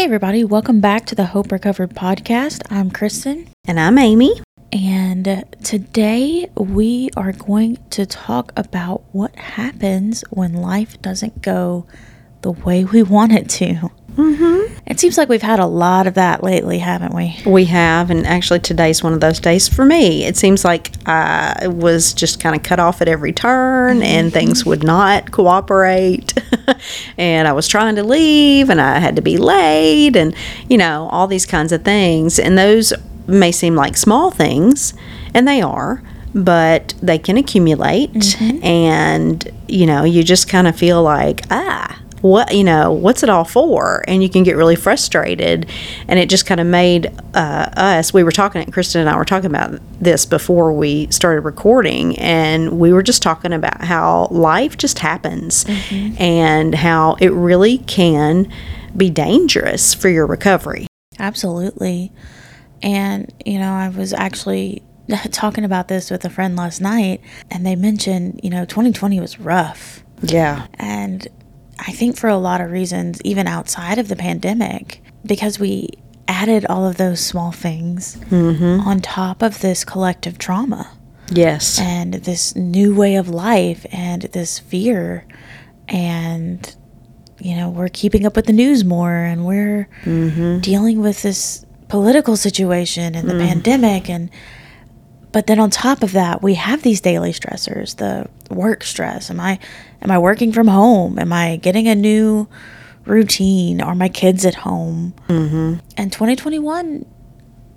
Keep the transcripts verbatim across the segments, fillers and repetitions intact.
Hey everybody, welcome back to the Hope Recovered Podcast. I'm Kristen. And I'm Amy. And today we are going to talk about what happens when life doesn't go the way we want it to. Mm-hmm. It seems like we've had a lot of that lately, haven't we? We have, and actually today's one of those days for me. It seems like I was just kind of cut off at every turn, mm-hmm. and things would not cooperate, and I was trying to leave, and I had to be late, and, you know, all these kinds of things, and those may seem like small things, and they are, but they can accumulate, mm-hmm. and, you know, you just kind of feel like, ah, what, you know, what's it all for? And you can get really frustrated. And it just kind of made uh, us, we were talking, Kristen and I were talking about this before we started recording, and we were just talking about how life just happens, mm-hmm. and how it really can be dangerous for your recovery. Absolutely. And, you know, I was actually talking about this with a friend last night, and they mentioned, you know, twenty twenty was rough. Yeah. And I think for a lot of reasons, even outside of the pandemic, because we added all of those small things, mm-hmm. on top of this collective trauma. Yes. And this new way of life and this fear. And, you know, we're keeping up with the news more, and we're mm-hmm. dealing with this political situation and the mm. pandemic. And but then on top of that, we have these daily stressors, the work stress. Am I am I working from home? Am I getting a new routine? Are my kids at home? Mm-hmm. And twenty twenty-one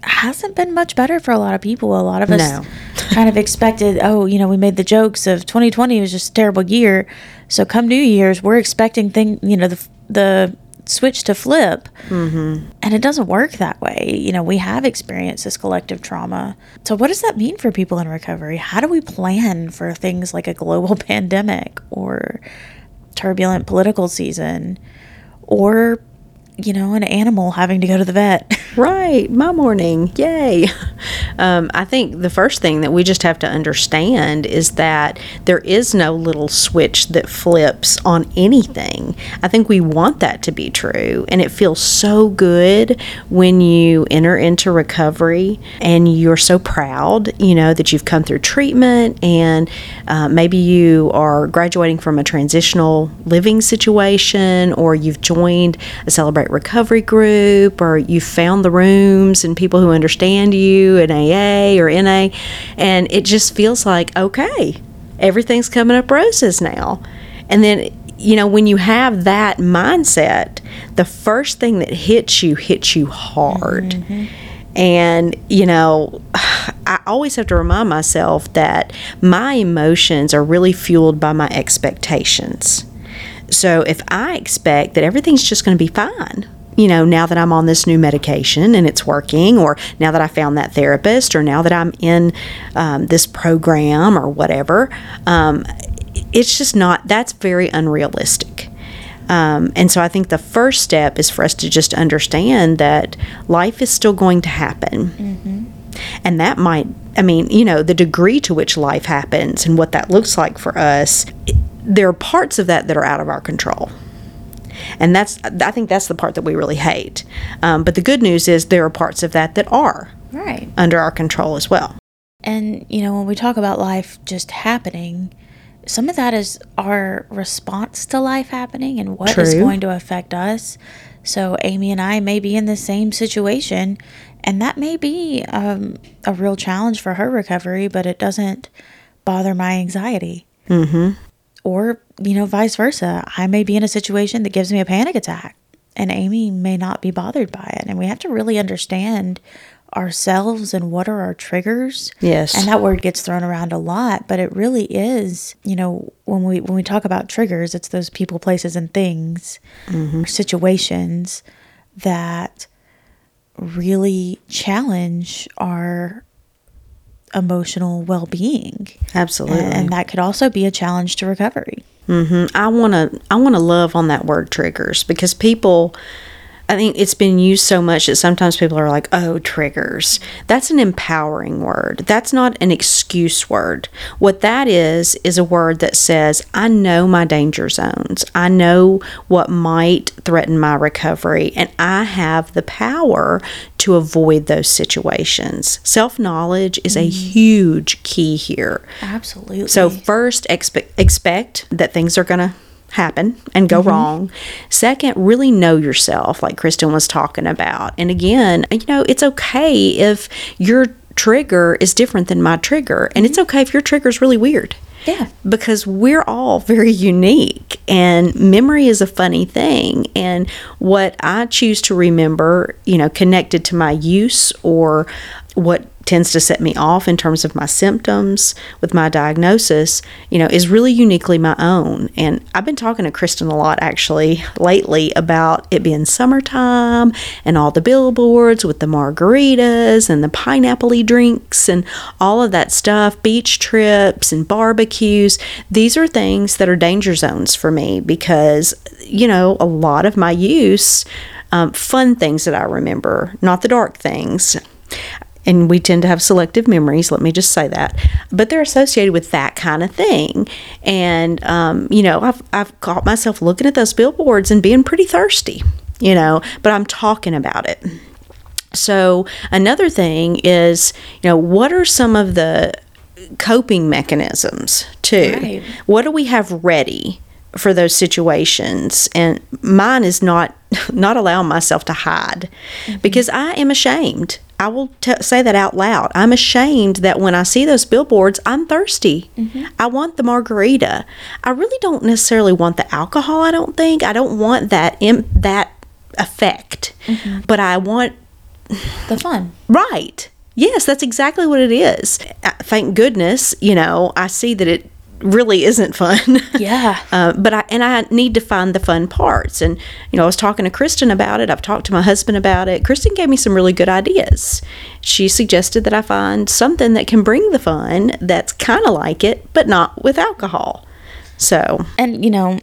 hasn't been much better for a lot of people. A lot of us no. kind of expected, oh, you know, we made the jokes of twenty twenty was just a terrible year. So come New Year's, we're expecting thing, you know, the the switch to flip, mm-hmm. and it doesn't work that way. You know, we have experienced this collective trauma. So what does that mean for people in recovery? How do we plan for things like a global pandemic or turbulent political season, or, you know, an animal having to go to the vet? Right. My morning. Yay. Um, I think the first thing that we just have to understand is that there is no little switch that flips on anything. I think we want that to be true. And it feels so good when you enter into recovery and you're so proud, you know, that you've come through treatment, and uh, maybe you are graduating from a transitional living situation, or you've joined a celebration recovery group, or you found the rooms and people who understand you in A A or N A, and it just feels like, okay, everything's coming up roses now. And then, you know, when you have that mindset, the first thing that hits you hits you hard. Mm-hmm. And, you know, I always have to remind myself that my emotions are really fueled by my expectations. So if I expect that everything's just going to be fine, you know, now that I'm on this new medication and it's working, or now that I found that therapist, or now that I'm in um, this program or whatever, um, it's just not, that's very unrealistic. Um, and so I think the first step is for us to just understand that life is still going to happen. Mm-hmm. And that might, I mean, you know, the degree to which life happens and what that looks like for us, it, there are parts of that that are out of our control. And that's, I think that's the part that we really hate. Um, but the good news is there are parts of that that are right under our control as well. And, you know, when we talk about life just happening, some of that is our response to life happening and what True. Is going to affect us. So Amy and I may be in the same situation, and that may be um, a real challenge for her recovery, but it doesn't bother my anxiety. Mm-hmm. Or, you know, vice versa. I may be in a situation that gives me a panic attack, and Amy may not be bothered by it. And we have to really understand ourselves and what are our triggers. Yes. And that word gets thrown around a lot, but it really is, you know, when we when we talk about triggers, it's those people, places, and things, mm-hmm. or situations that really challenge our emotional well-being. Absolutely. And, and that could also be a challenge to recovery. Mm-hmm. I want to I want to love on that word triggers, because people I think it's been used so much that sometimes people are like, oh, triggers. That's an empowering word. That's not an excuse word. What that is, is a word that says, I know my danger zones. I know what might threaten my recovery, and I have the power to avoid those situations. Self-knowledge is mm-hmm. a huge key here. Absolutely. So first, expe- expect that things are going to happen and go mm-hmm. wrong. Second, really know yourself, like Kristen was talking about. And again, you know, it's okay if your trigger is different than my trigger. And mm-hmm. it's okay if your trigger is really weird. Yeah. Because we're all very unique, and memory is a funny thing. And what I choose to remember, you know, connected to my use or what tends to set me off in terms of my symptoms with my diagnosis, you know, is really uniquely my own. And I've been talking to Kristen a lot actually lately about it being summertime and all the billboards with the margaritas and the pineapple-y drinks and all of that stuff, beach trips and barbecues. These are things that are danger zones for me because, you know, a lot of my use, um, fun things that I remember, not the dark things. And we tend to have selective memories, let me just say that. But they're associated with that kind of thing. And, um, you know, I've, I've caught myself looking at those billboards and being pretty thirsty, you know, but I'm talking about it. So another thing is, you know, what are some of the coping mechanisms too? Right. What do we have ready for those situations? And mine is not, not allowing myself to hide mm-hmm. because I am ashamed. I will t- say that out loud. I'm ashamed that when I see those billboards, I'm thirsty. Mm-hmm. I want the margarita. I really don't necessarily want the alcohol, I don't think. I don't want that imp- that effect. Mm-hmm. But I want... the fun. Right. Yes, that's exactly what it is. Thank goodness, you know, I see that it really isn't fun. Yeah. uh, but I and I need to find the fun parts. And, you know, I was talking to Kristen about it. I've talked to my husband about it. Kristen gave me some really good ideas. She suggested that I find something that can bring the fun that's kind of like it, but not with alcohol. So. And, you know,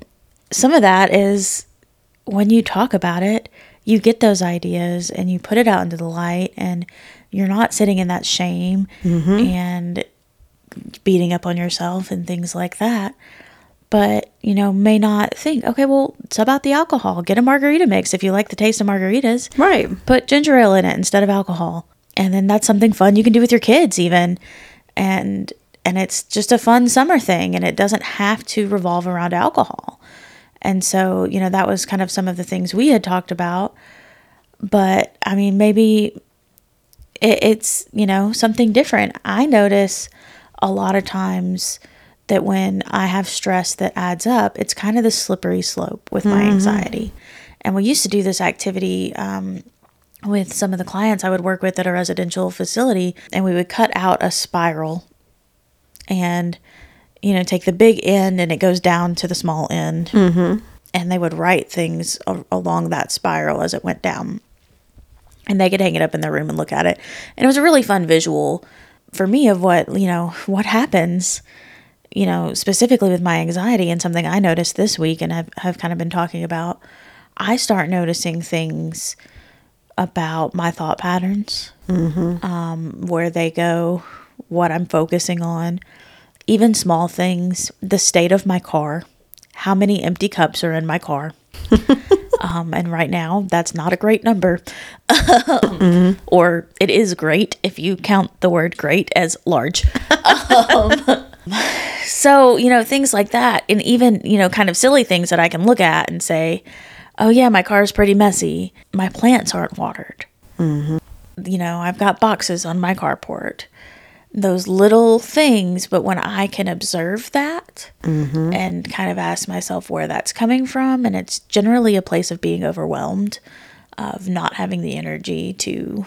some of that is when you talk about it, you get those ideas and you put it out into the light, and you're not sitting in that shame mm-hmm. and beating up on yourself and things like that. But, you know, may not think, okay, well, sub out the alcohol. Get a margarita mix if you like the taste of margaritas. Right. Put ginger ale in it instead of alcohol. And then that's something fun you can do with your kids even. And and it's just a fun summer thing, and it doesn't have to revolve around alcohol. And so, you know, that was kind of some of the things we had talked about. But, I mean, maybe it, it's, you know, something different. I notice a lot of times that when I have stress that adds up, it's kind of the slippery slope with my mm-hmm. anxiety. And we used to do this activity um, with some of the clients I would work with at a residential facility, and we would cut out a spiral and, you know, take the big end and it goes down to the small end. Mm-hmm. And they would write things a- along that spiral as it went down. And they could hang it up in their room and look at it. And it was a really fun visual for me of what, you know, what happens, you know, specifically with my anxiety. And something I noticed this week and I've, I've kind of been talking about, I start noticing things about my thought patterns, mm-hmm. um, where they go, what I'm focusing on, even small things, the state of my car, how many empty cups are in my car. Um, and right now, that's not a great number. mm-hmm. Or it is great if you count the word great as large. um, so, you know, things like that. And even, you know, kind of silly things that I can look at and say, oh, yeah, my car is pretty messy. My plants aren't watered. Mm-hmm. You know, I've got boxes on my carport. Those little things. But when I can observe that mm-hmm. and kind of ask myself where that's coming from, and it's generally a place of being overwhelmed, of not having the energy to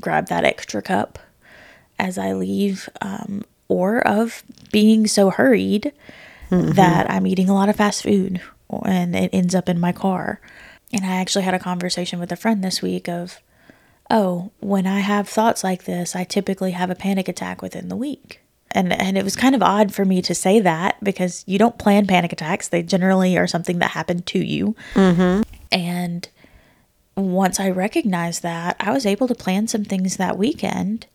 grab that extra cup as I leave, um, or of being so hurried mm-hmm. that I'm eating a lot of fast food and it ends up in my car. And I actually had a conversation with a friend this week of, oh, when I have thoughts like this, I typically have a panic attack within the week. And and it was kind of odd for me to say that because you don't plan panic attacks. They generally are something that happened to you. Mm-hmm. And once I recognized that, I was able to plan some things that weekend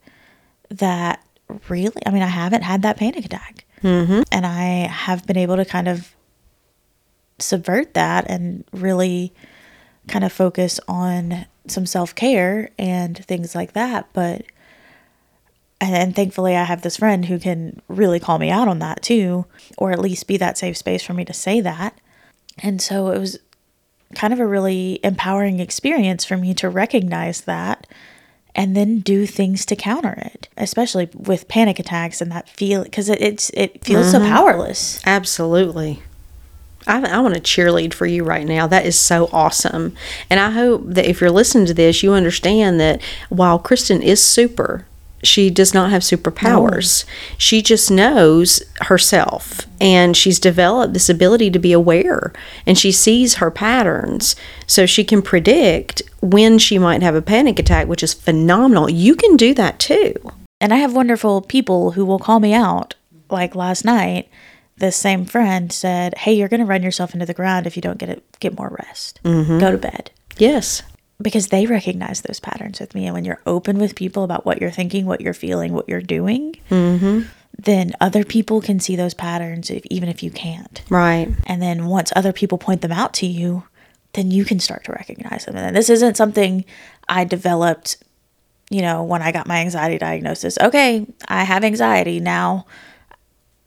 that really, I mean, I haven't had that panic attack. Mm-hmm. And I have been able to kind of subvert that and really kind of focus on some self-care and things like that. But, and, and thankfully I have this friend who can really call me out on that too, or at least be that safe space for me to say that. And so it was kind of a really empowering experience for me to recognize that and then do things to counter it, especially with panic attacks and that feel, because it, it's, it feels mm-hmm. so powerless. Absolutely. I, I want to cheerlead for you right now. That is so awesome. And I hope that if you're listening to this, you understand that while Kristen is super, she does not have superpowers. No. She just knows herself, and she's developed this ability to be aware, and she sees her patterns, so she can predict when she might have a panic attack, which is phenomenal. You can do that too. And I have wonderful people who will call me out. Like last night, this same friend said, hey, you're going to run yourself into the ground if you don't get, a, get more rest. Mm-hmm. Go to bed. Yes. Because they recognize those patterns with me. And when you're open with people about what you're thinking, what you're feeling, what you're doing, mm-hmm. then other people can see those patterns if, even if you can't. Right. And then once other people point them out to you, then you can start to recognize them. And then this isn't something I developed, you know, when I got my anxiety diagnosis. Okay, I have anxiety. Now,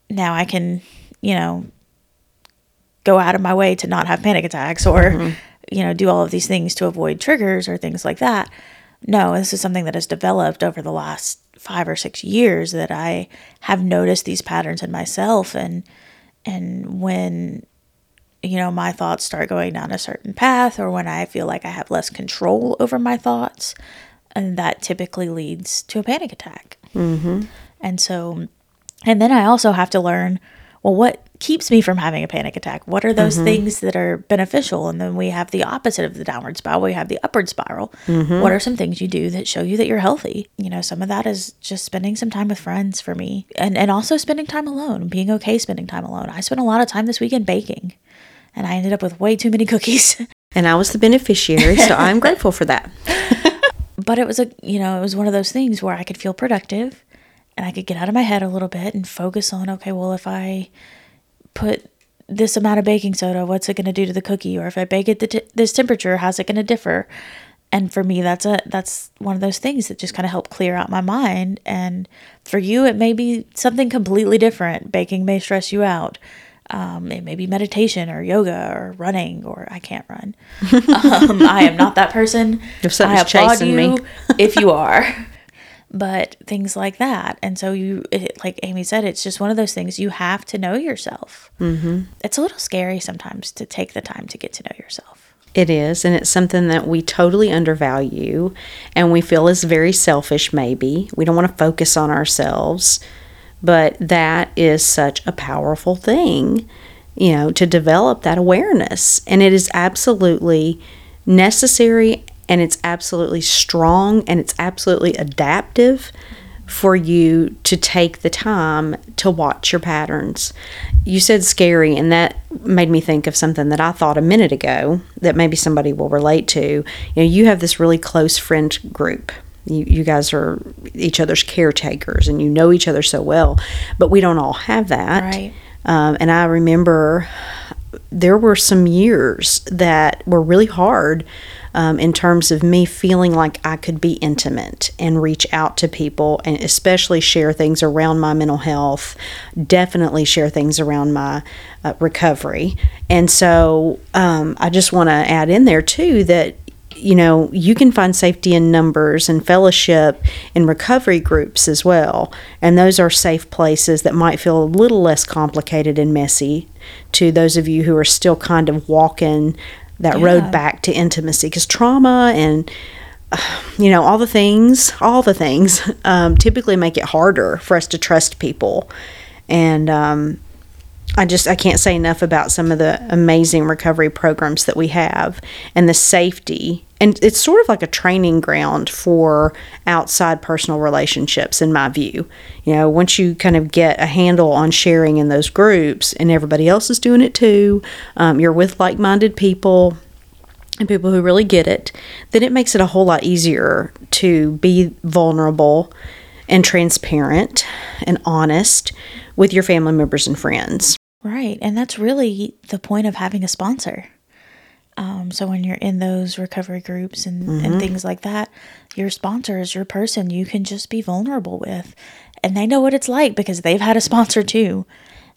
now I can, you know, go out of my way to not have panic attacks or... Mm-hmm. you know, do all of these things to avoid triggers or things like that. No, this is something that has developed over the last five or six years that I have noticed these patterns in myself. And, and when, you know, my thoughts start going down a certain path, or when I feel like I have less control over my thoughts, and that typically leads to a panic attack. Mm-hmm. And so, and then I also have to learn, well, what keeps me from having a panic attack? What are those mm-hmm. things that are beneficial? And then we have the opposite of the downward spiral. We have the upward spiral. Mm-hmm. What are some things you do that show you that you're healthy? You know, some of that is just spending some time with friends for me, and, and also spending time alone, being okay spending time alone. I spent a lot of time this weekend baking, and I ended up with way too many cookies. And I was the beneficiary, so I'm grateful for that. But it was a, you know, it was one of those things where I could feel productive. And I could get out of my head a little bit and focus on, okay, well, if I put this amount of baking soda, what's it going to do to the cookie? Or if I bake it to t- this temperature, how's it going to differ? And for me, that's a that's one of those things that just kind of help clear out my mind. And for you, it may be something completely different. Baking may stress you out. Um, it may be meditation or yoga or running, or I can't run. um, I am not that person. If something's chasing me, I applaud you if you are. But things like that. And so you, it, like Amy said, it's just one of those things. You have to know yourself. Mm-hmm. It's a little scary sometimes to take the time to get to know yourself. It is. And it's something that we totally undervalue, and we feel is very selfish maybe. We don't want to focus on ourselves. But that is such a powerful thing, you know, to develop that awareness. And it is absolutely necessary. And it's absolutely strong, and it's absolutely adaptive for you to take the time to watch your patterns. You said scary, and that made me think of something that I thought a minute ago that maybe somebody will relate to. You know, you have this really close friend group. You, you guys are each other's caretakers, and you know each other so well, but we don't all have that. Right. Um, and I remember there were some years that were really hard Um, in terms of me feeling like I could be intimate and reach out to people, and especially share things around my mental health, definitely share things around my uh, recovery. And so um, I just want to add in there too that, you know, you can find safety in numbers and fellowship in recovery groups as well. And those are safe places that might feel a little less complicated and messy to those of you who are still kind of walking that yeah. road back to intimacy, because trauma and, uh, you know, all the things, all the things um, typically make it harder for us to trust people. And um, I just, I can't say enough about some of the amazing recovery programs that we have, and the safety. And it's sort of like a training ground for outside personal relationships, in my view. You know, once you kind of get a handle on sharing in those groups, and everybody else is doing it too, um, you're with like-minded people, and people who really get it, then it makes it a whole lot easier to be vulnerable and transparent and honest with your family members and friends. Right. And that's really the point of having a sponsor. Um, so when you're in those recovery groups and, mm-hmm. and things like that, your sponsor is your person you can just be vulnerable with. And they know what it's like because they've had a sponsor too.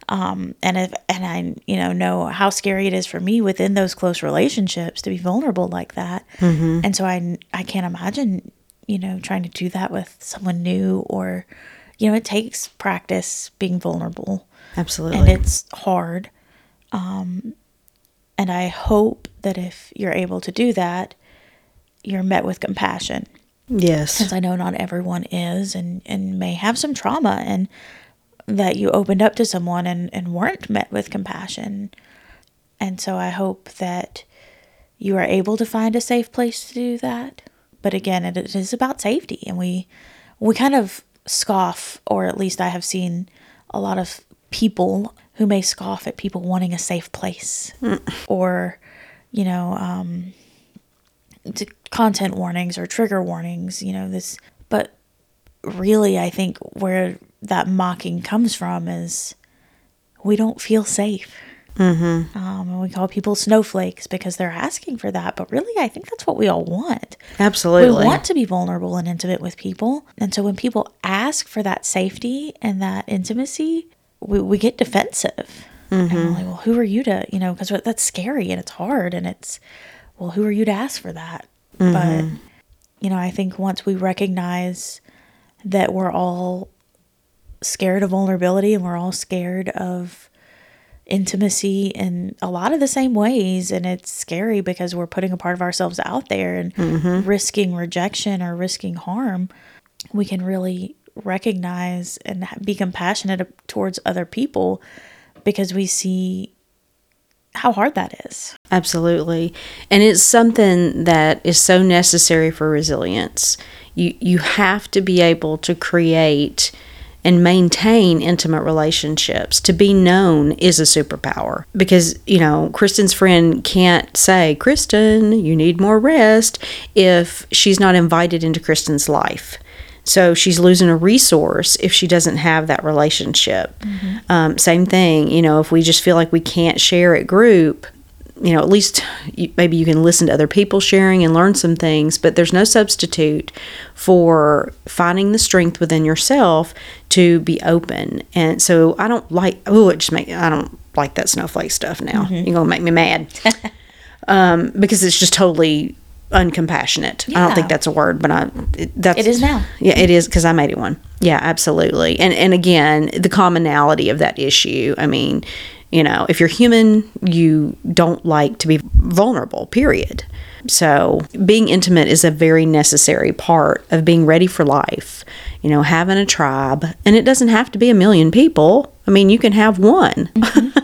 Um, and if, and I, you know, know how scary it is for me within those close relationships to be vulnerable like that. Mm-hmm. And so I, I can't imagine, you know, trying to do that with someone new or, you know, it takes practice being vulnerable. Absolutely. And it's hard. Um, and I hope that if you're able to do that, you're met with compassion. Yes. Since I know not everyone is and, and may have some trauma and that you opened up to someone and, and weren't met with compassion. And so I hope that you are able to find a safe place to do that. But again, it, it is about safety. And we we kind of scoff, or at least I have seen a lot of people who may scoff at people wanting a safe place mm. or, you know, um, to content warnings or trigger warnings, you know, this. But really, I think where that mocking comes from is we don't feel safe. Mm-hmm. Um, and we call people snowflakes because they're asking for that. But really, I think that's what we all want. Absolutely. We want to be vulnerable and intimate with people. And so when people ask for that safety and that intimacy, we, we get defensive. Mm-hmm. And we're like, well, who are you to, you know, because that's scary and it's hard. And it's, well, who are you to ask for that? Mm-hmm. But, you know, I think once we recognize that we're all scared of vulnerability and we're all scared of intimacy in a lot of the same ways, and it's scary because we're putting a part of ourselves out there and mm-hmm. risking rejection or risking harm, we can really recognize and be compassionate towards other people because we see how hard that is. Absolutely. And it's something that is so necessary for resilience. You you have to be able to create and maintain intimate relationships. To be known is a superpower. Because, you know, Kristen's friend can't say, Kristen, you need more rest, if she's not invited into Kristen's life. So she's losing a resource if she doesn't have that relationship. Mm-hmm. Um, same thing, you know, if we just feel like we can't share at group, you know, at least you, maybe you can listen to other people sharing and learn some things, but there's no substitute for finding the strength within yourself to be open. And so I don't like, oh, it just make I don't like that snowflake stuff now. Mm-hmm. You're going to make me mad um, because it's just totally uncompassionate. Yeah. I don't think that's a word, but I it, that's it is now. Yeah, it is because I made it one. Yeah, absolutely. And and again, the commonality of that issue. I mean, you know, if you're human, you don't like to be vulnerable, period. So being intimate is a very necessary part of being ready for life, you know, having a tribe. And it doesn't have to be a million people. I mean, you can have one, mm-hmm.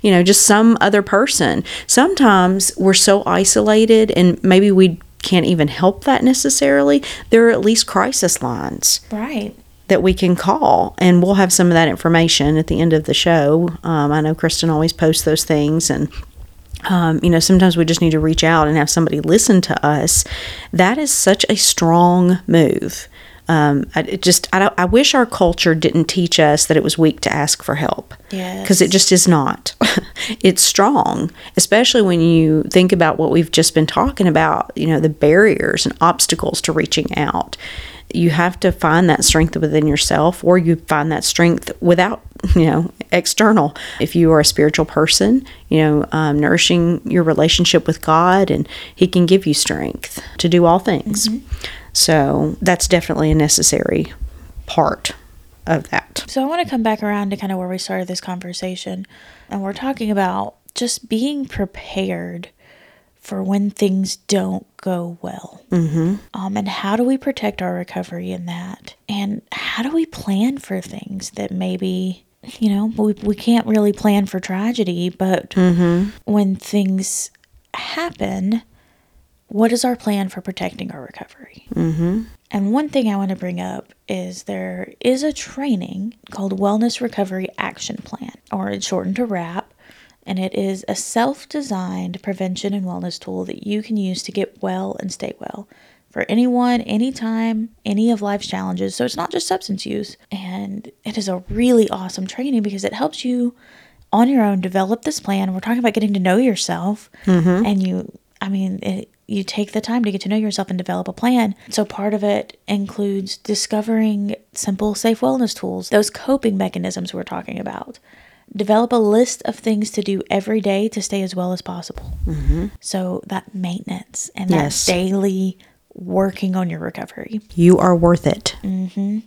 you know, just some other person. Sometimes we're so isolated and maybe we can't even help that necessarily. There are at least crisis lines. Right. That we can call, and we'll have some of that information at the end of the show. Um, I know Kristen always posts those things, and um, you know, sometimes we just need to reach out and have somebody listen to us. That is such a strong move. Um, I it just I, don't, I wish our culture didn't teach us that it was weak to ask for help. Yes, because it just is not. It's strong, especially when you think about what we've just been talking about. You know, the barriers and obstacles to reaching out. You have to find that strength within yourself, or you find that strength without, you know, external. If you are a spiritual person, you know, um, nourishing your relationship with God, and He can give you strength to do all things. Mm-hmm. So that's definitely a necessary part of that. So I want to come back around to kind of where we started this conversation. And we're talking about just being prepared for when things don't go well. Mm-hmm. Um, and how do we protect our recovery in that? And how do we plan for things that maybe, you know, we, we can't really plan for tragedy, but mm-hmm. when things happen, what is our plan for protecting our recovery? Mm-hmm. And one thing I want to bring up is there is a training called Wellness Recovery Action Plan, or it's shortened to WRAP. and it is a self-designed prevention and wellness tool that you can use to get well and stay well for anyone, anytime, any of life's challenges. So it's not just substance use. And it is a really awesome training because it helps you on your own develop this plan. We're talking about getting to know yourself. Mm-hmm. And you, I mean, it, you take the time to get to know yourself and develop a plan. So part of it includes discovering simple, safe wellness tools, those coping mechanisms we're talking about. Develop a list of things to do every day to stay as well as possible. Mm-hmm. So that maintenance and that yes. daily working on your recovery. You are worth it. Mm-hmm.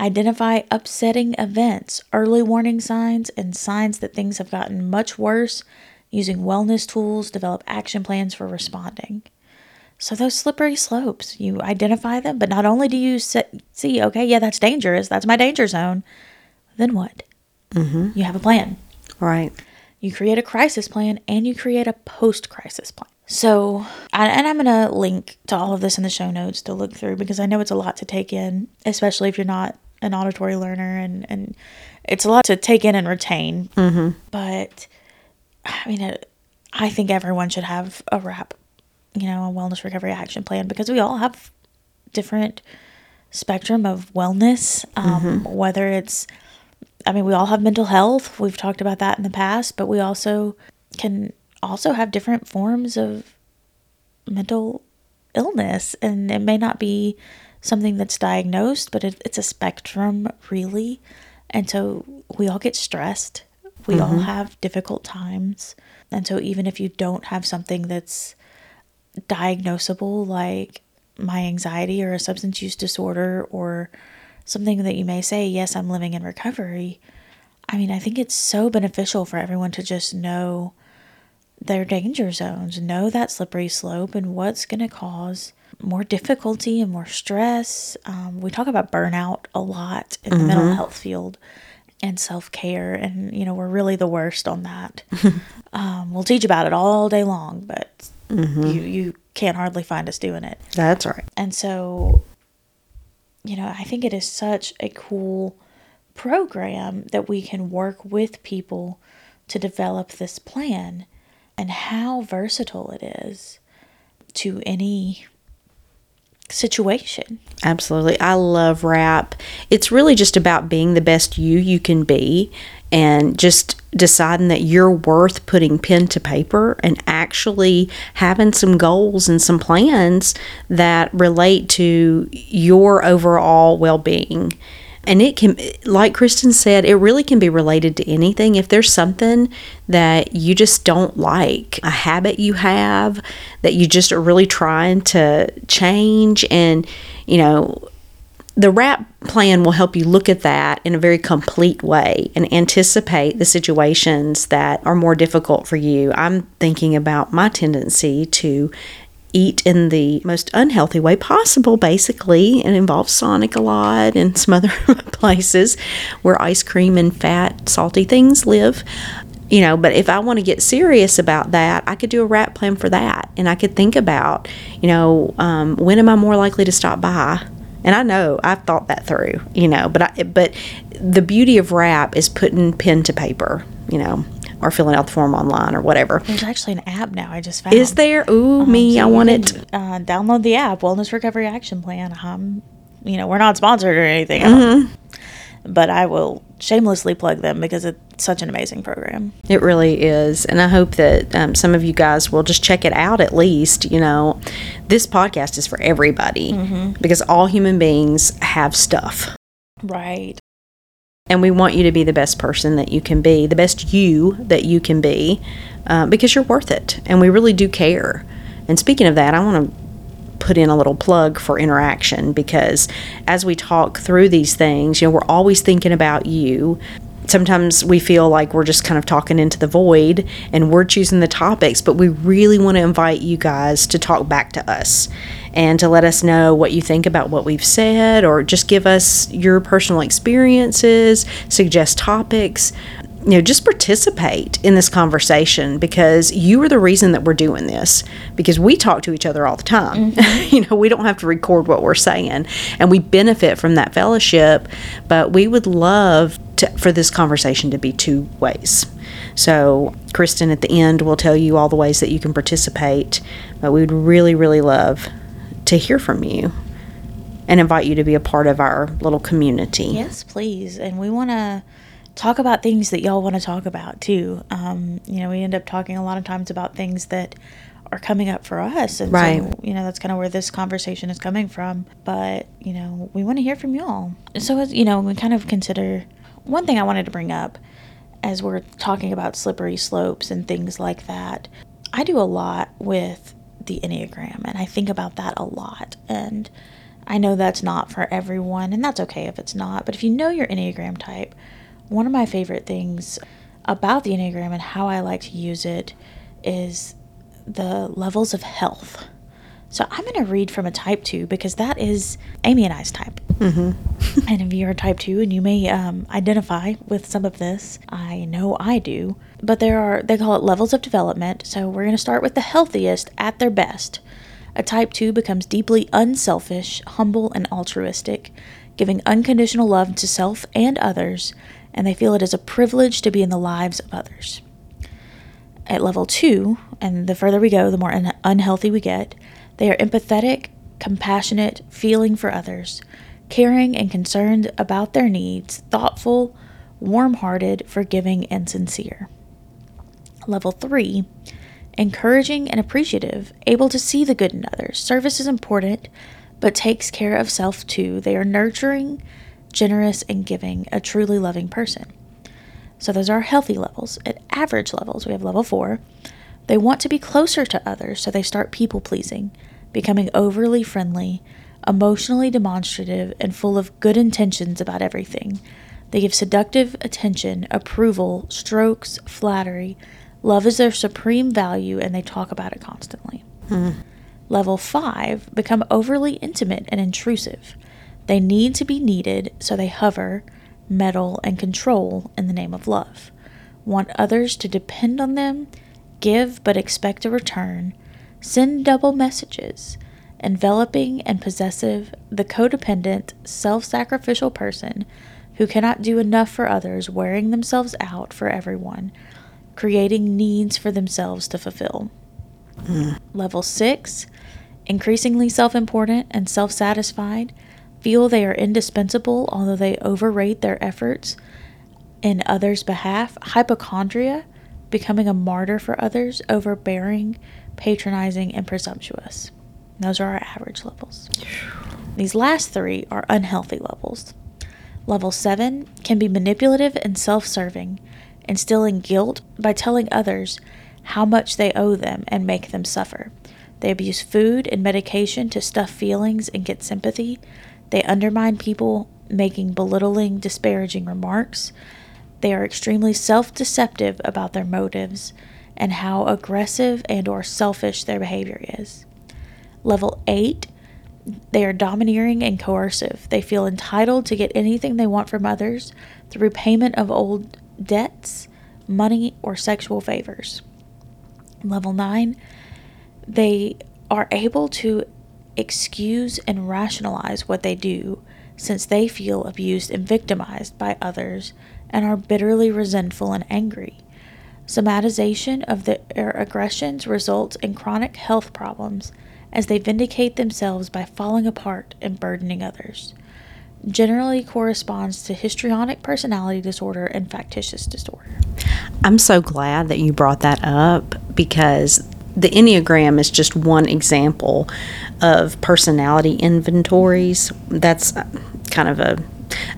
Identify upsetting events, early warning signs, and signs that things have gotten much worse. Using wellness tools, develop action plans for responding. So those slippery slopes, you identify them, but not only do you see, okay, yeah, that's dangerous. That's my danger zone. Then what? Mm-hmm. You have a plan. Right. You create a crisis plan and you create a post-crisis plan. So, and I'm going to link to all of this in the show notes to look through because I know it's a lot to take in, especially if you're not an auditory learner, and, and it's a lot to take in and retain. Mm-hmm. But I mean, it, I think everyone should have a wrap, you know, a wellness recovery action plan because we all have different spectrum of wellness, um, mm-hmm. whether it's, I mean, we all have mental health. We've talked about that in the past, but we also can also have different forms of mental illness, and it may not be something that's diagnosed, but it, it's a spectrum really. And so we all get stressed. We mm-hmm. all have difficult times. And so even if you don't have something that's diagnosable, like my anxiety or a substance use disorder or something that you may say, yes, I'm living in recovery. I mean, I think it's so beneficial for everyone to just know their danger zones, know that slippery slope and what's going to cause more difficulty and more stress. Um, we talk about burnout a lot in mm-hmm. the mental health field and self-care. And, you know, we're really the worst on that. um, we'll teach about it all day long, but mm-hmm. you, you can't hardly find us doing it. That's right. And so, you know, I think it is such a cool program that we can work with people to develop this plan. And how versatile it is to any situation. Absolutely. I love W R A P. It's really just about being the best you you can be and just deciding that you're worth putting pen to paper and actually having some goals and some plans that relate to your overall well-being. And it can, like Kristen said, it really can be related to anything. If there's something that you just don't like, a habit you have that you just are really trying to change, and, you know, the W R A P plan will help you look at that in a very complete way and anticipate the situations that are more difficult for you. I'm thinking about my tendency to eat in the most unhealthy way possible, basically, and involves Sonic a lot and some other places where ice cream and fat, salty things live. You know, but if I want to get serious about that, I could do a W R A P plan for that. And I could think about, you know, um, when am I more likely to stop by? And I know I've thought that through, you know, but I, but the beauty of W R A P is putting pen to paper, you know, or filling out the form online or whatever. There's actually an app now I just found. Is there? Ooh, um, me, so I want it. Uh, download the app, Wellness Recovery Action Plan. Um, you know, we're not sponsored or anything, mm-hmm. but I will shamelessly plug them because it's such an amazing program. It really is. And I hope that um, some of you guys will just check it out at least. You know, this podcast is for everybody mm-hmm. because all human beings have stuff. Right. And we want you to be the best person that you can be, the best you that you can be, uh, because you're worth it. And we really do care. And speaking of that, I want to put in a little plug for Interaction, because as we talk through these things, you know, we're always thinking about you. Sometimes we feel like we're just kind of talking into the void and we're choosing the topics, but we really want to invite you guys to talk back to us and to let us know what you think about what we've said, or just give us your personal experiences, suggest topics. You know, just participate in this conversation, because you are the reason that we're doing this, because we talk to each other all the time. Mm-hmm. You know, we don't have to record what we're saying, and we benefit from that fellowship, but we would love to, for this conversation to be two ways. So Kristen at the end will tell you all the ways that you can participate, but we would really, really love to hear from you and invite you to be a part of our little community. Yes, please. And we want to talk about things that y'all want to talk about too. Um, you know, we end up talking a lot of times about things that are coming up for us. And right. So, you know, that's kind of where this conversation is coming from. But, you know, we want to hear from y'all. So, you know, we kind of consider one thing I wanted to bring up as we're talking about slippery slopes and things like that. I do a lot with the Enneagram, and I think about that a lot. And I know that's not for everyone, and that's okay if it's not. But if you know your Enneagram type, one of my favorite things about the Enneagram and how I like to use it is the levels of health. So I'm going to read from a type two, because that is Amy and I's type. Mm-hmm. And if you're a type two, and you may um, identify with some of this, I know I do. But there are, they call it levels of development. So we're going to start with the healthiest at their best. A type two becomes deeply unselfish, humble, and altruistic, giving unconditional love to self and others, and they feel it is a privilege to be in the lives of others. At level two, and the further we go, the more un- unhealthy we get, they are empathetic, compassionate, feeling for others, caring and concerned about their needs, thoughtful, warm-hearted, forgiving, and sincere. Level three, encouraging and appreciative, able to see the good in others. Service is important, but takes care of self too. They are nurturing, generous, and giving, a truly loving person. So those are healthy levels. At average levels, we have level four. They want to be closer to others, so they start people-pleasing, becoming overly friendly, emotionally demonstrative, and full of good intentions about everything. They give seductive attention, approval, strokes, flattery. Love is their supreme value, and they talk about it constantly. Mm. Level five, become overly intimate and intrusive. They need to be needed, so they hover, meddle, and control in the name of love. Want others to depend on them, give but expect a return, send double messages, enveloping and possessive, the codependent, self-sacrificial person who cannot do enough for others, wearing themselves out for everyone, creating needs for themselves to fulfill. Mm. Level six, increasingly self-important and self-satisfied, feel they are indispensable, although they overrate their efforts in others' behalf. Hypochondria, becoming a martyr for others, overbearing, patronizing, and presumptuous. Those are our average levels. These last three are unhealthy levels. Level seven can be manipulative and self-serving, instilling guilt by telling others how much they owe them and make them suffer. They abuse food and medication to stuff feelings and get sympathy. They undermine people, making belittling, disparaging remarks. They are extremely self-deceptive about their motives and how aggressive and or selfish their behavior is. Level eight, they are domineering and coercive. They feel entitled to get anything they want from others through payment of old debts, money, or sexual favors. Level nine, they are able to excuse and rationalize what they do, since they feel abused and victimized by others and are bitterly resentful and angry. Somatization of their aggressions results in chronic health problems, as they vindicate themselves by falling apart and burdening others. Generally corresponds to histrionic personality disorder and factitious disorder. I'm so glad that you brought that up, because the Enneagram is just one example of personality inventories. That's kind of a,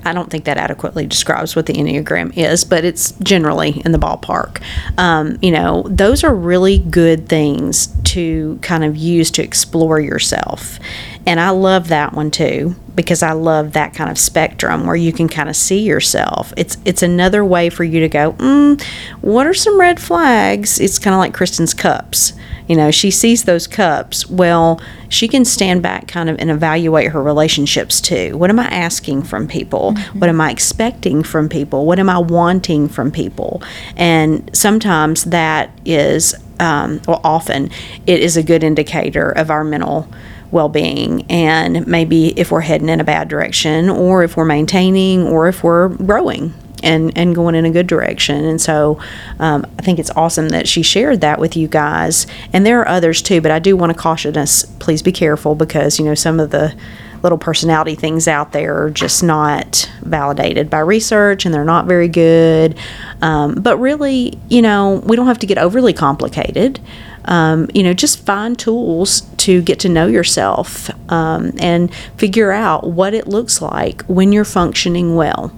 I don't think that adequately describes what the Enneagram is, but it's generally in the ballpark. Um, you know, those are really good things to kind of use to explore yourself. And I love that one too, because I love that kind of spectrum where you can kind of see yourself. It's it's another way for you to go, mm, what are some red flags? It's kind of like Kristen's cups. You know, she sees those cups. Well, she can stand back kind of and evaluate her relationships too. What am I asking from people? Mm-hmm. What am I expecting from people? What am I wanting from people? And sometimes that is, um, well, often it is a good indicator of our mental well-being, and maybe if we're heading in a bad direction, or if we're maintaining, or if we're growing and, and going in a good direction. And so um, I think it's awesome that she shared that with you guys. And there are others too, but I do want to caution us, please be careful, because, you know, some of the little personality things out there are just not validated by research, and they're not very good. Um, but really, you know, we don't have to get overly complicated. Um, you know, just find tools to get to know yourself um, and figure out what it looks like when you're functioning well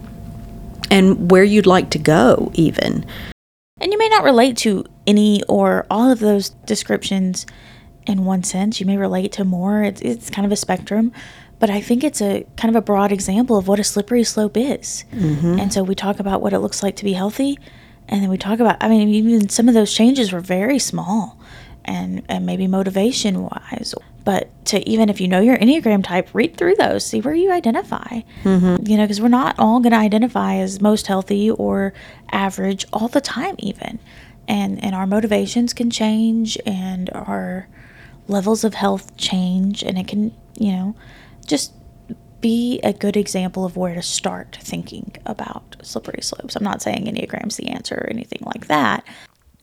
and where you'd like to go even. And you may not relate to any or all of those descriptions in one sense. You may relate to more. It's, it's kind of a spectrum. But I think it's a kind of a broad example of what a slippery slope is. Mm-hmm. And so we talk about what it looks like to be healthy. And then we talk about, I mean, even some of those changes were very small and, and maybe motivation wise. But to even if you know your Enneagram type, read through those, see where you identify, mm-hmm. you know, because we're not all going to identify as most healthy or average all the time even. And, and our motivations can change and our levels of health change, and it can, you know, just be a good example of where to start thinking about slippery slopes. I'm not saying Enneagram's the answer or anything like that,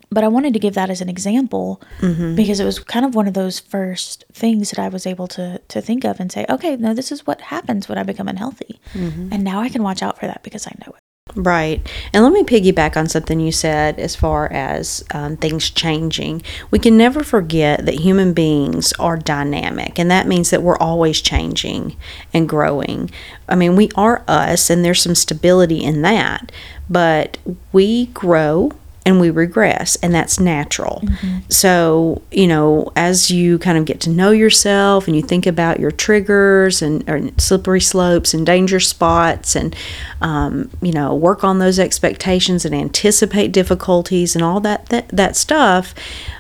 but I wanted to give that as an example mm-hmm. because it was kind of one of those first things that I was able to to think of and say, okay, no, this is what happens when I become unhealthy. Mm-hmm. And now I can watch out for that because I know it. Right. And let me piggyback on something you said as far as um, things changing. We can never forget that human beings are dynamic, and that means that we're always changing and growing. I mean, we are us, and there's some stability in that, but we grow and we regress, and that's natural. Mm-hmm. So, you know, as you kind of get to know yourself and you think about your triggers and or slippery slopes and danger spots and, um, you know, work on those expectations and anticipate difficulties and all that that, that stuff,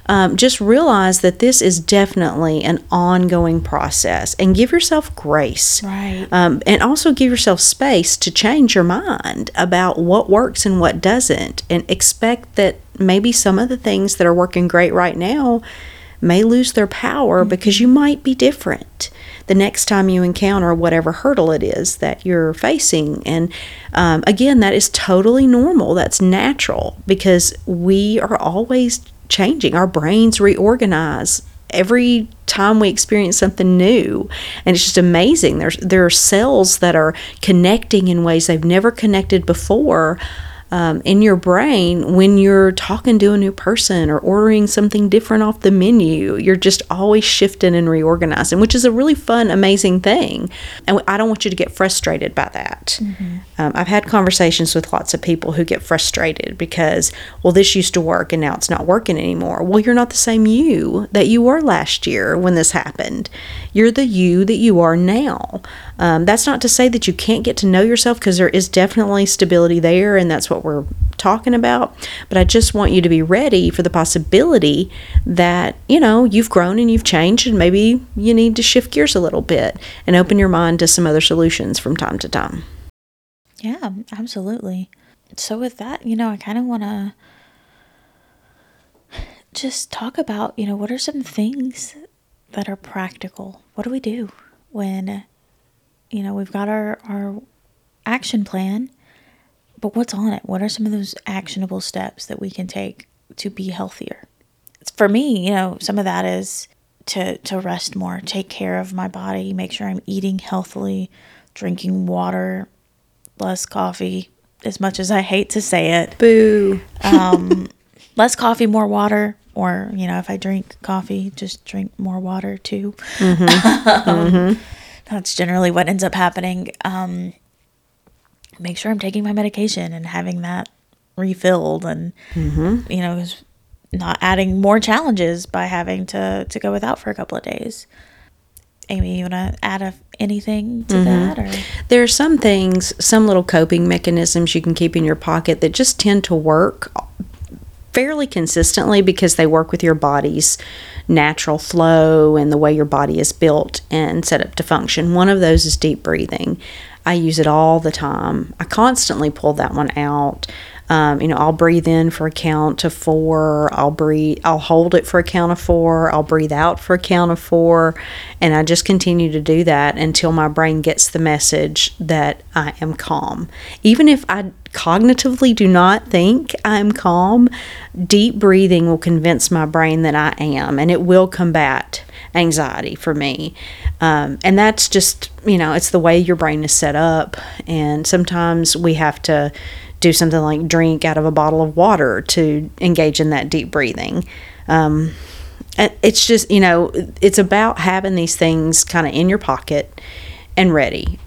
um, just realize that this is definitely an ongoing process, and give yourself grace. Right. Um, and also give yourself space to change your mind about what works and what doesn't, and expect that maybe some of the things that are working great right now may lose their power mm-hmm. because you might be different the next time you encounter whatever hurdle it is that you're facing. And um, again, that is totally normal. That's natural, because we are always changing. Our brains reorganize every time we experience something new, and it's just amazing. There's, there are cells that are connecting in ways they've never connected before Um, in your brain when you're talking to a new person or ordering something different off the menu. You're just always shifting and reorganizing, which is a really fun, amazing thing. And I don't want you to get frustrated by that. Mm-hmm. Um, I've had conversations with lots of people who get frustrated because, well, this used to work and now it's not working anymore. Well, you're not the same you that you were last year when this happened. You're the you that you are now. Um, that's not to say that you can't get to know yourself, because there is definitely stability there, and that's what we're talking about. But I just want you to be ready for the possibility that, you know, you've grown and you've changed, and maybe you need to shift gears a little bit and open your mind to some other solutions from time to time. Yeah, absolutely. So with that, you know, I kind of want to just talk about, you know, what are some things that are practical? What do we do when, you know, we've got our, our action plan, but what's on it? What are some of those actionable steps that we can take to be healthier? For me, you know, some of that is to, to rest more, take care of my body, make sure I'm eating healthily, drinking water, less coffee, as much as I hate to say it. Boo. um, less coffee, more water. Or, you know, if I drink coffee, just drink more water too. Mm-hmm. um, mm-hmm. That's generally what ends up happening. Um, make sure I'm taking my medication and having that refilled, and, mm-hmm. you know, not adding more challenges by having to, to go without for a couple of days. Amy, you want to add a, anything to mm-hmm. that? Or? There are some things, some little coping mechanisms you can keep in your pocket that just tend to work fairly consistently, because they work with your body's natural flow and the way your body is built and set up to function. One of those is deep breathing. I use it all the time. I constantly pull that one out. Um, you know, I'll breathe in for a count to four. I'll breathe. I'll hold it for a count of four. I'll breathe out for a count of four. And I just continue to do that until my brain gets the message that I am calm. Even if I cognitively do not think I'm calm, deep breathing will convince my brain that I am, and it will combat anxiety for me. Um, and that's just, you know, it's the way your brain is set up. And sometimes we have to do something like drink out of a bottle of water to engage in that deep breathing. Um, it's just, you know, it's about having these things kind of in your pocket and ready.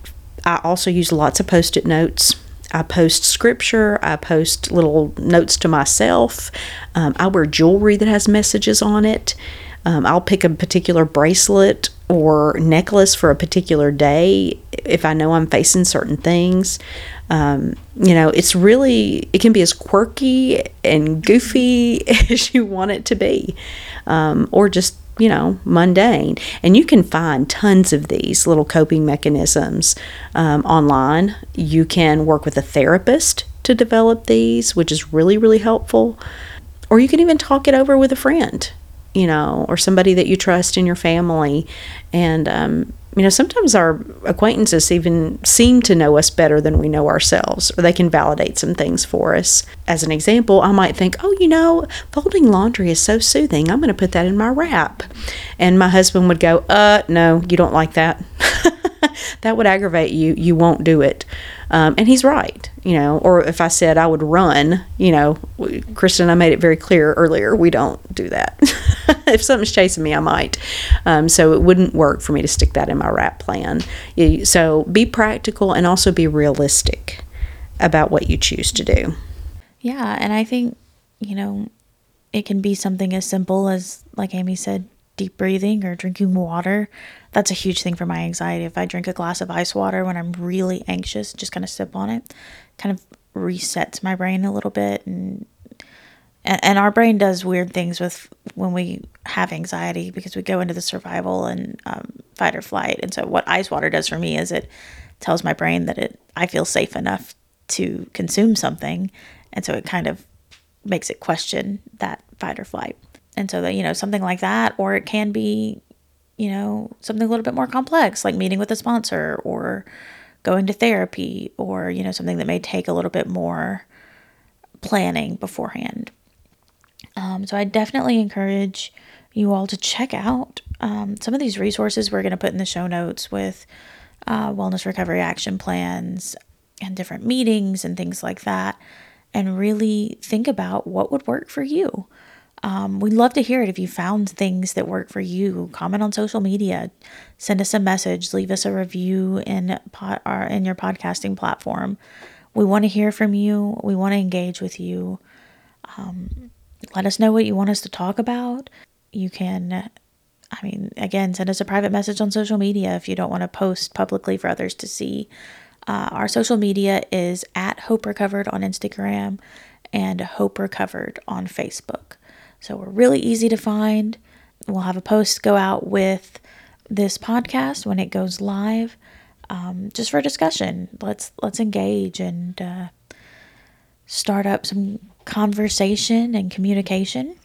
I also use lots of Post-it notes. I post scripture. I post little notes to myself. Um, I wear jewelry that has messages on it. Um, I'll pick a particular bracelet or necklace for a particular day if I know I'm facing certain things. Um, you know, it's really, it can be as quirky and goofy as you want it to be, um, or just, you know, mundane. And you can find tons of these little coping mechanisms um, online. You can work with a therapist to develop these, which is really, really helpful. Or you can even talk it over with a friend, you know, or somebody that you trust in your family. And, um, you know, sometimes our acquaintances even seem to know us better than we know ourselves, or they can validate some things for us. As an example, I might think, oh, you know, folding laundry is so soothing. I'm going to put that in my wrap. And my husband would go, uh, no, you don't like that. That would aggravate you. You won't do it. Um, and he's right, you know, or if I said I would run, you know, Kristen and I made it very clear earlier, we don't do that. If something's chasing me, I might. Um, so it wouldn't work for me to stick that in my wrap plan. You, so be practical and also be realistic about what you choose to do. Yeah. And I think, you know, it can be something as simple as, like Amy said, deep breathing or drinking water. That's a huge thing for my anxiety. If I drink a glass of ice water when I'm really anxious, just kind of sip on it, kind of resets my brain a little bit. And and our brain does weird things with when we have anxiety, because we go into the survival and um, fight or flight. And so what ice water does for me is it tells my brain that it I feel safe enough to consume something. And so it kind of makes it question that fight or flight. And so that, you know, something like that, or it can be, you know, something a little bit more complex, like meeting with a sponsor or going to therapy, or, you know, something that may take a little bit more planning beforehand. Um, so I definitely encourage you all to check out um, some of these resources we're going to put in the show notes with uh, wellness recovery action plans and different meetings and things like that, and really think about what would work for you. Um, we'd love to hear it. If you found things that work for you, comment on social media, send us a message, leave us a review in pod, or in your podcasting platform. We want to hear from you. We want to engage with you. Um, let us know what you want us to talk about. You can, I mean, again, send us a private message on social media if you don't want to post publicly for others to see. Uh, our social media is at Hope Recovered on Instagram and Hope Recovered on Facebook. So we're really easy to find. We'll have a post go out with this podcast when it goes live, um, just for discussion. Let's let's engage and uh, start up some conversation and communication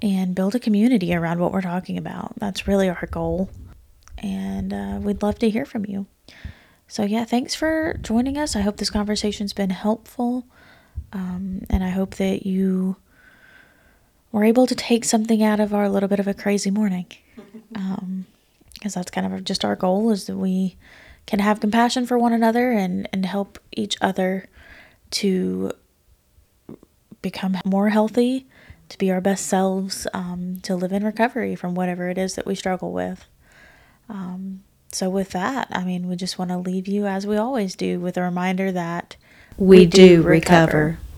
and build a community around what we're talking about. That's really our goal. And uh, we'd love to hear from you. So yeah, thanks for joining us. I hope this conversation's been helpful. Um, and I hope that you... we're able to take something out of our little bit of a crazy morning, um, because that's kind of just our goal, is that we can have compassion for one another and, and help each other to become more healthy, to be our best selves, um, to live in recovery from whatever it is that we struggle with. Um, so with that, I mean, we just want to leave you, as we always do, with a reminder that we, we do recover. recover.